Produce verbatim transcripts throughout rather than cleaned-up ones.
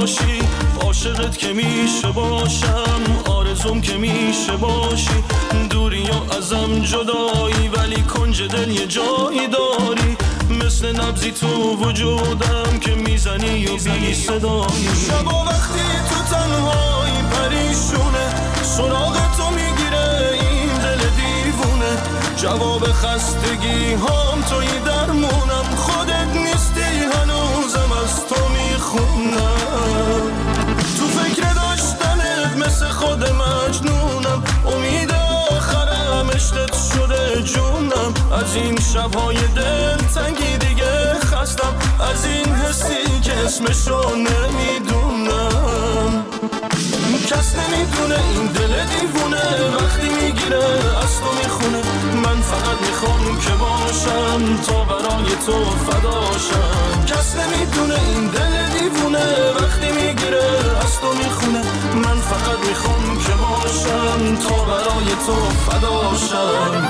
باشی، عاشقت که میشه باشم، آرزوم که میشه باشی، دوری و ازم جدایی ولی کنج دل یه جایی داری، مثل نبضی تو وجودم که میزنی و بی صدایی. شبا وقتی تو تنهایی پریشونه، سراغ تو میگیره این دل دیوونه، جواب خستگی هم توی درمونم، خودت نیستی هنوزم از تو میخونم، تو فکر داشتنت مثل خود مجنونم، امید آخرم عشقت شده جونم، از این شبهای دلتنگی دیگه خستم، از این حسی که اسمشو نمیدونم، کس نمیدونه این دل دیوونه وقتی میگیره از تو میخونه، من فقط میخوام که باشم تا برای تو فداشم، کس نمیدونه این دل دیوونه وقتی میگیره از تو میخونه، من فقط میخوام که باشم تا برای تو فداشم.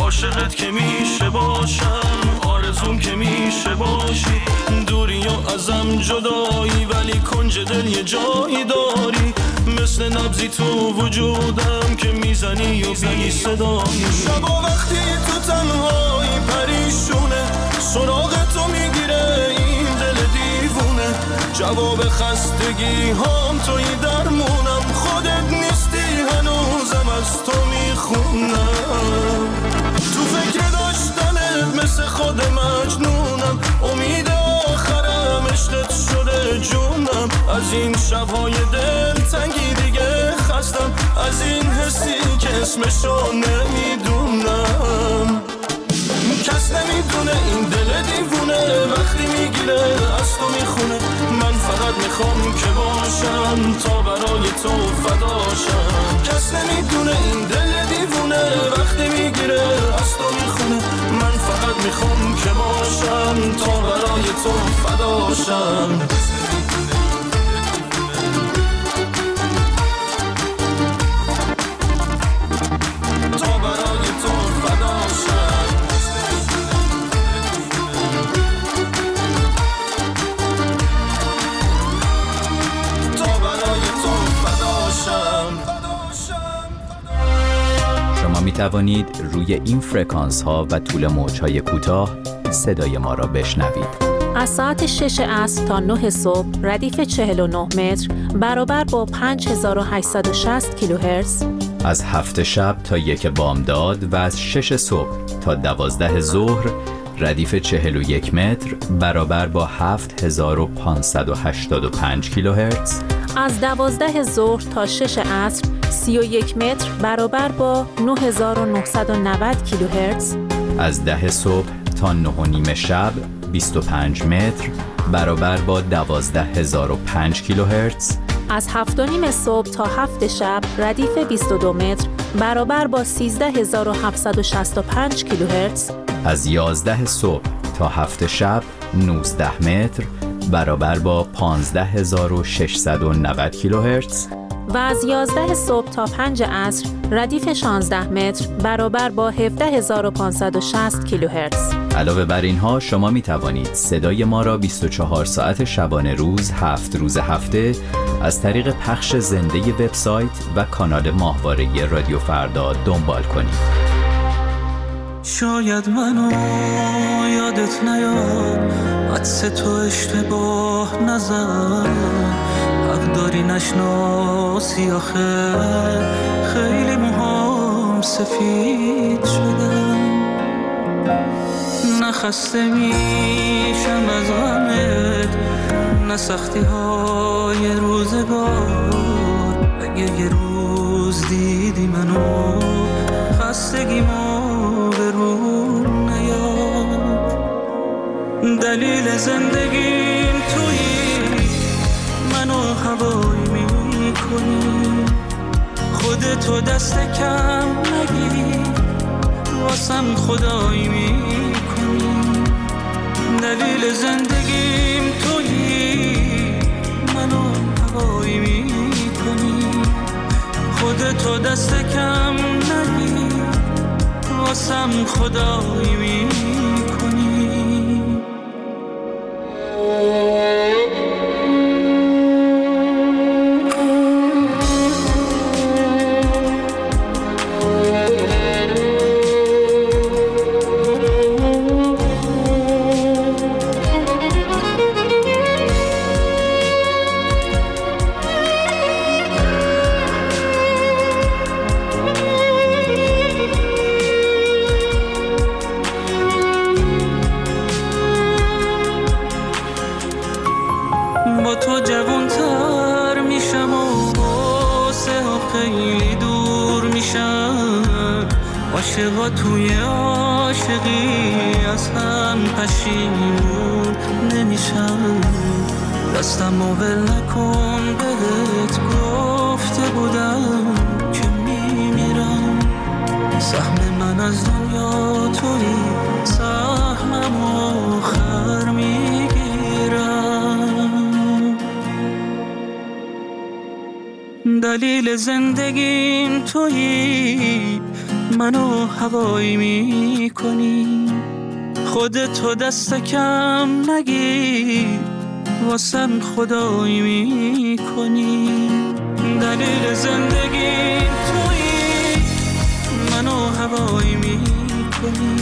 عاشقت که میشه باشم، آرزوم که میشه باشی، دوری و ازم جدایی ولی کنج دل یه جایی داری، مثل نبضی تو وجودم که میزنی و بی صدایی. شبا وقتی تو تنهایی پریشونه، سراغ تو میگیره این دل دیوونه، جواب خستگی هم توی درمونم، خودت نیستی هنوزم از تو میخونم، فکر داشتنه مثل خود مجنونم، امید آخرم عشقت شده جونم، از این شبهای دلتنگی دیگه خستم، از این حسی که اسمشو نمیدونم، کس نمیدونه این دل دیوونه وقتی میگیره از تو میخونه، من فقط میخوام که باشم تا برای تو فداشم، کس نمیدونه این دل دیوونه وقتی میگیره از تو میخونه، من فقط میخوام که باشم تا برای تو فداشم. توانید روی این فرکانس ها و طول موج های کوتاه صدای ما را بشنوید. از ساعت شش عصر تا نه صبح ردیف چهل و نه متر برابر با پنج هزار و هشتصد و شصت کیلوهرتز، از هفت شب تا یک بامداد و از شش صبح تا دوازده ظهر ردیف چهل و یک متر برابر با هفت هزار و پانصد و هشتاد و پنج کیلوهرتز، از دوازده ظهر تا شش عصر سی و یک متر برابر با نه هزار و نهصد و نود کیلوهرتز، از ده صبح تا نه و نیم شب بیست و پنج متر برابر با دوازده هزار و پنج کیلوهرتز، از هفت و نیم صبح تا هفت شب ردیف بیست و دو متر برابر با سیزده هزار و هفتصد و شصت و پنج کیلوهرتز، از یازده صبح تا هفت شب نوزده متر برابر با پانزده هزار و ششصد و نود کیلوهرتز، و از یازده صبح تا پنج عصر ردیف شانزده متر برابر با هفده هزار و پانصد و شصت کیلوهرتز. علاوه بر اینها شما می توانید صدای ما را بیست و چهار ساعت شبانه روز هفت روز هفته از طریق پخش زنده وبسایت و کانال ماهواره رادیو فردا دنبال کنید. شاید منو یادت نیاد، عدس تو اشتباه نظر، حق داری نشناسی، آخه خیلی موهام سفید شدم، نه خسته میشم از غمت، نه سختی های روزگار، اگه یه روز دیدی منو خستگی ما به رو نیاد، دلیل زندگیم تویی، منو هوایی میکنی، خودتو دست کم نگیری، واسم خدایی میکنی. دلیل زندگیم تویی، منو هوایی میکنی، خودتو دست کم نگیری، واسم خدایی میکنی. عاشقا توی عاشقی از هم پشیمون نمیشم، دستمو ول نکن، بهت گفته بودم که میمیرم. سهم من از دنیا توی، سهمم آخر میگیرم. دلیل زندگیم تویی، منو هوایی میکنی، خودتو دست کم نگیر، واسم خدایی میکنی. دلیل زندگی تویی، منو هوایی میکنی،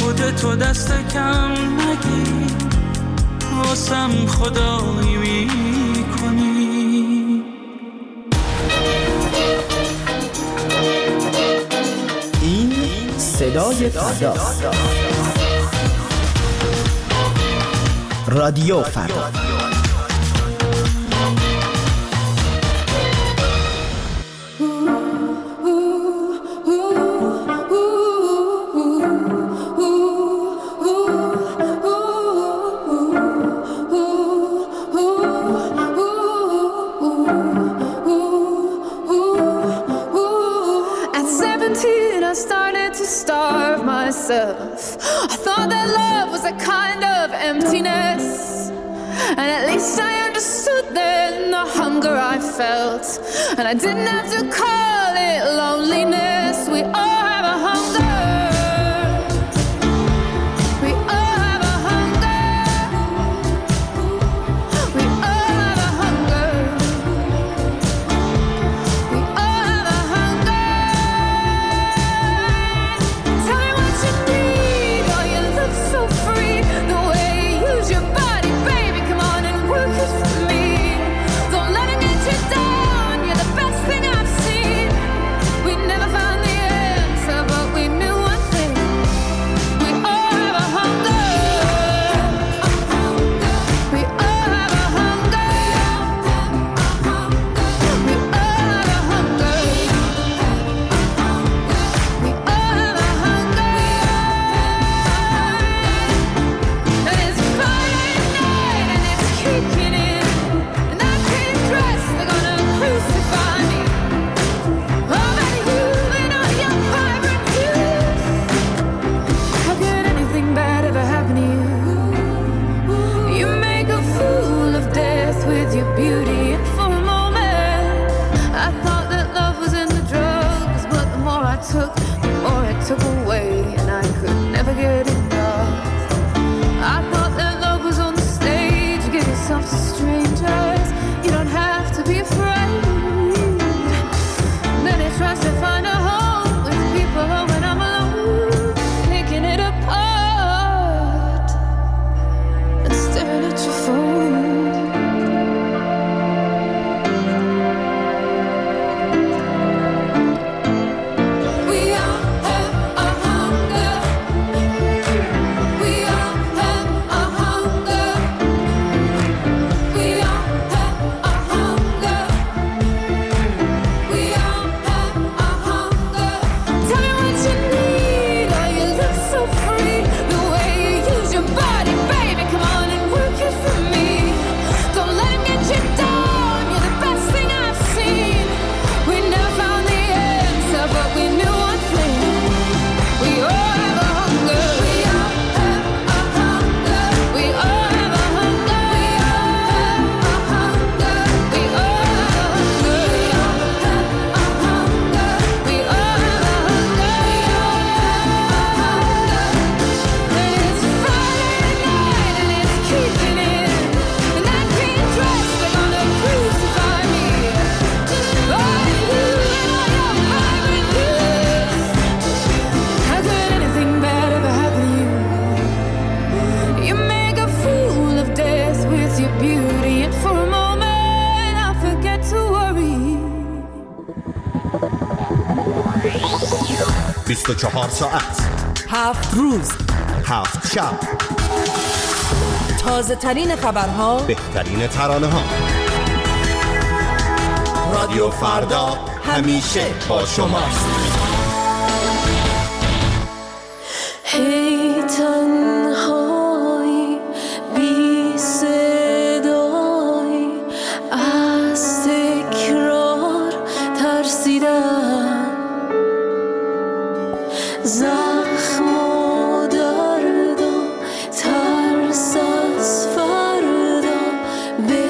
خودتو دست کم نگیر، واسم خدایی میکنی. صدای فردا، رادیو فردا. I thought that love was a kind of emptiness, and at least I understood then the hunger I felt, and I didn't have to call it loneliness. We all have a hunger, we all have a hunger, we all have a hunger, we all have a hunger. Tell me what you need. Down, you're the best thing I've seen. We never found the answer, but we beauty, and for a moment I forget to worry. بیست و چهار ساعت، هفت روز، هفت شب، تازه ترین خبرها، بهترین ترانه ها. رادیو فردا همیشه با شماست. هی تنهایی بی صدایی، از تکرار ترسیدم، زخم و دردم، ترس از فردا به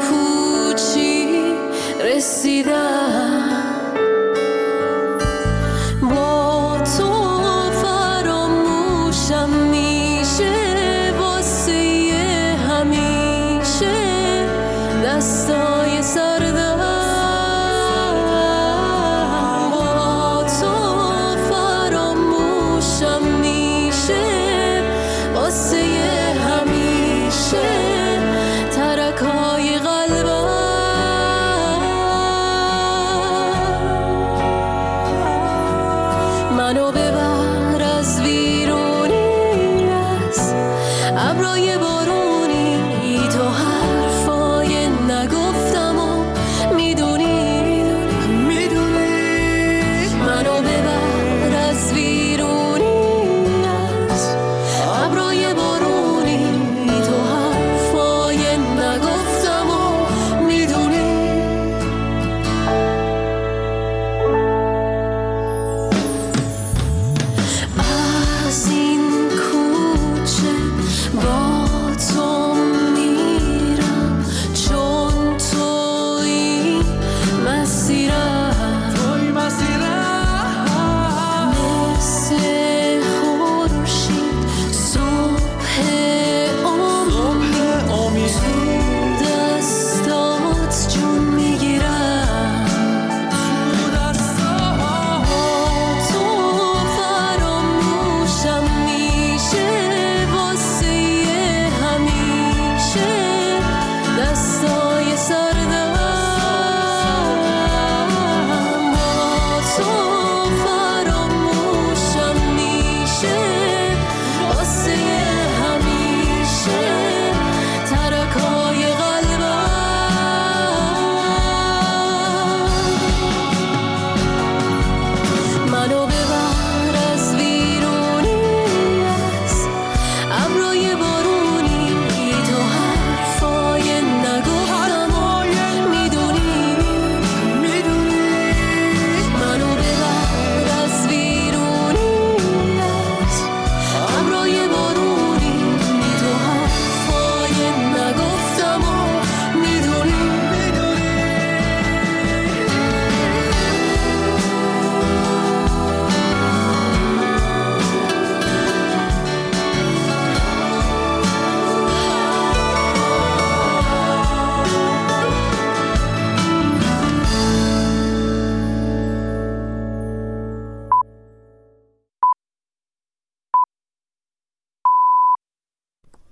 پوچی رسیدم. منو ببر از ویرونی است، ابرای